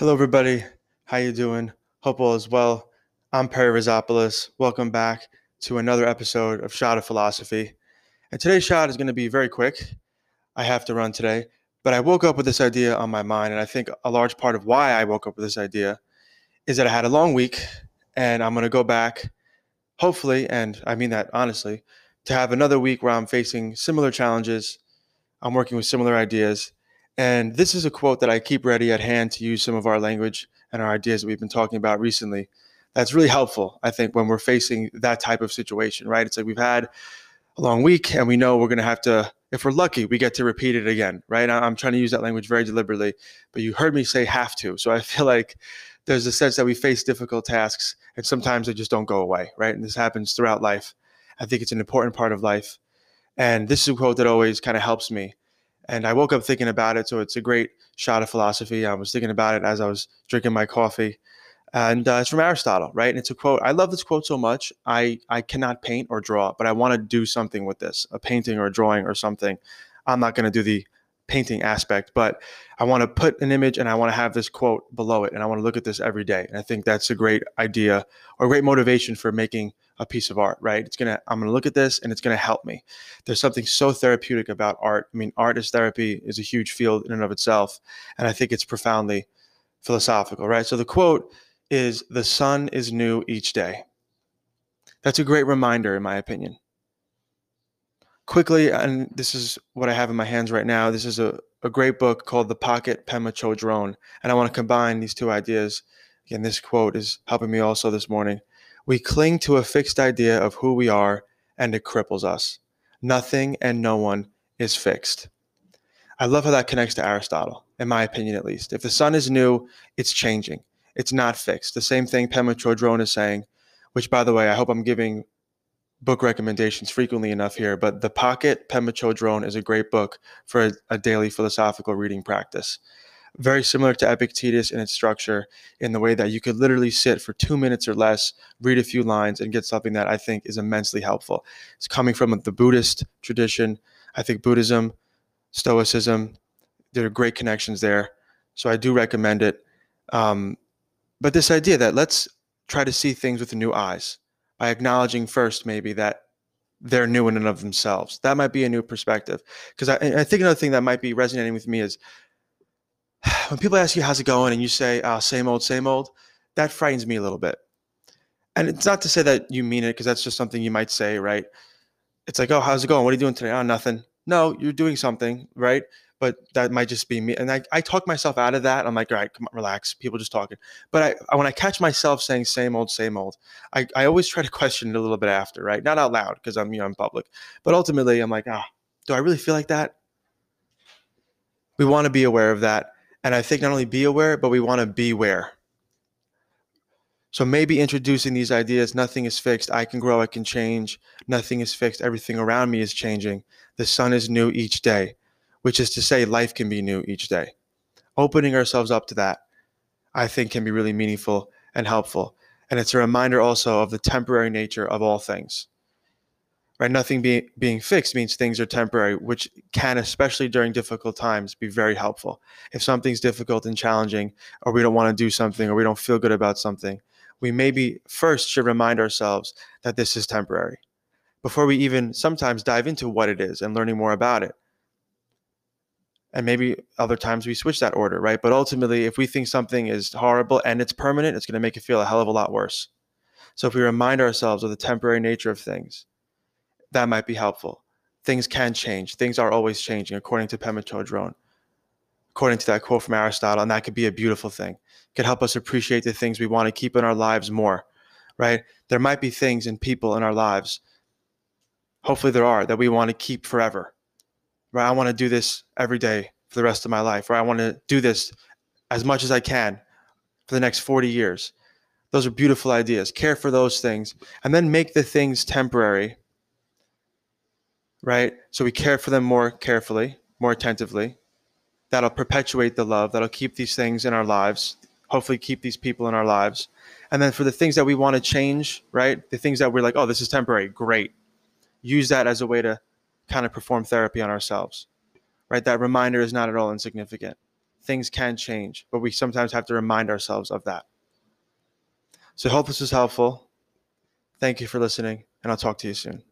Hello, everybody. How you doing? Hope all is well. I'm Perry Rizopoulos. Welcome back to another episode of Shot of Philosophy. And today's shot is going to be very quick. I have to run today, but I woke up with this idea on my mind, and I think a large part of why I woke up with this idea is that I had a long week, and I'm going to go back, hopefully, and I mean that honestly, to have another week where I'm facing similar challenges, I'm working with similar ideas. And this is a quote that I keep ready at hand to use some of our language and our ideas that we've been talking about recently. That's really helpful, I think, when we're facing that type of situation, right? It's like we've had a long week and we know we're going to have to, if we're lucky, we get to repeat it again, right? I'm trying to use that language very deliberately, but you heard me say have to. So I feel like there's a sense that we face difficult tasks and sometimes they just don't go away, right? And this happens throughout life. I think it's an important part of life. And this is a quote that always kind of helps me. And I woke up thinking about it, so it's a great shot of philosophy. I was thinking about it as I was drinking my coffee. And it's from Aristotle, right? And it's a quote. I love this quote so much. I cannot paint or draw, but I want to do something with this, a painting or a drawing or something. I'm not going to do the painting aspect, but I want to put an image and I want to have this quote below it. And I want to look at this every day. And I think that's a great idea or great motivation for making a piece of art, right? I'm gonna look at this and it's gonna help me. There's something so therapeutic about art. I mean, art as therapy is a huge field in and of itself. And I think it's profoundly philosophical, right? So the quote is, "The sun is new each day." That's a great reminder, in my opinion. Quickly, and this is what I have in my hands right now. This is a great book called The Pocket Pema Chodron. And I wanna combine these two ideas. Again, this quote is helping me also this morning. "We cling to a fixed idea of who we are, and it cripples us. Nothing and no one is fixed." I love how that connects to Aristotle, in my opinion at least. If the sun is new, it's changing. It's not fixed. The same thing Pema Chodron is saying, which, by the way, I hope I'm giving book recommendations frequently enough here, but The Pocket Pema Chodron is a great book for a daily philosophical reading practice. Very similar to Epictetus in its structure, in the way that you could literally sit for 2 minutes or less, read a few lines, and get something that I think is immensely helpful. It's coming from the Buddhist tradition. I think Buddhism, Stoicism, there are great connections there. So I do recommend it. But this idea that let's try to see things with new eyes by acknowledging first maybe that they're new in and of themselves. That might be a new perspective. Because I think another thing that might be resonating with me is, when people ask you, how's it going? And you say, same old, that frightens me a little bit. And it's not to say that you mean it, because that's just something you might say, right? It's like, oh, how's it going? What are you doing today? Oh, nothing. No, you're doing something, right? But that might just be me. And I talk myself out of that. I'm like, all right, come on, relax. People just talking. But when I catch myself saying same old, I always try to question it a little bit after, right? Not out loud, because I'm, in public. But ultimately, I'm like, do I really feel like that? We want to be aware of that. And I think not only be aware, but we want to beware. So maybe introducing these ideas, nothing is fixed, I can grow, I can change, nothing is fixed, everything around me is changing. The sun is new each day, which is to say life can be new each day. Opening ourselves up to that, I think, can be really meaningful and helpful. And it's a reminder also of the temporary nature of all things. Right? Nothing being fixed means things are temporary, which can, especially during difficult times, be very helpful. If something's difficult and challenging, or we don't want to do something, or we don't feel good about something, we maybe first should remind ourselves that this is temporary before we even sometimes dive into what it is and learning more about it. And maybe other times we switch that order, right? But ultimately, if we think something is horrible and it's permanent, it's going to make it feel a hell of a lot worse. So if we remind ourselves of the temporary nature of things, that might be helpful. Things can change. Things are always changing, according to Pema Chodron, according to that quote from Aristotle. And that could be a beautiful thing. It could help us appreciate the things we want to keep in our lives more, right? There might be things and people in our lives, hopefully there are, that we want to keep forever, right? I want to do this every day for the rest of my life, or I want to do this as much as I can for the next 40 years. Those are beautiful ideas. Care for those things and then make the things temporary, right? So we care for them more carefully, more attentively. That'll perpetuate the love. That'll keep these things in our lives, hopefully keep these people in our lives. And then for the things that we want to change, right? The things that we're like, oh, this is temporary. Great. Use that as a way to kind of perform therapy on ourselves, right? That reminder is not at all insignificant. things can change, but we sometimes have to remind ourselves of that. So I hope this was helpful. Thank you for listening, and I'll talk to you soon.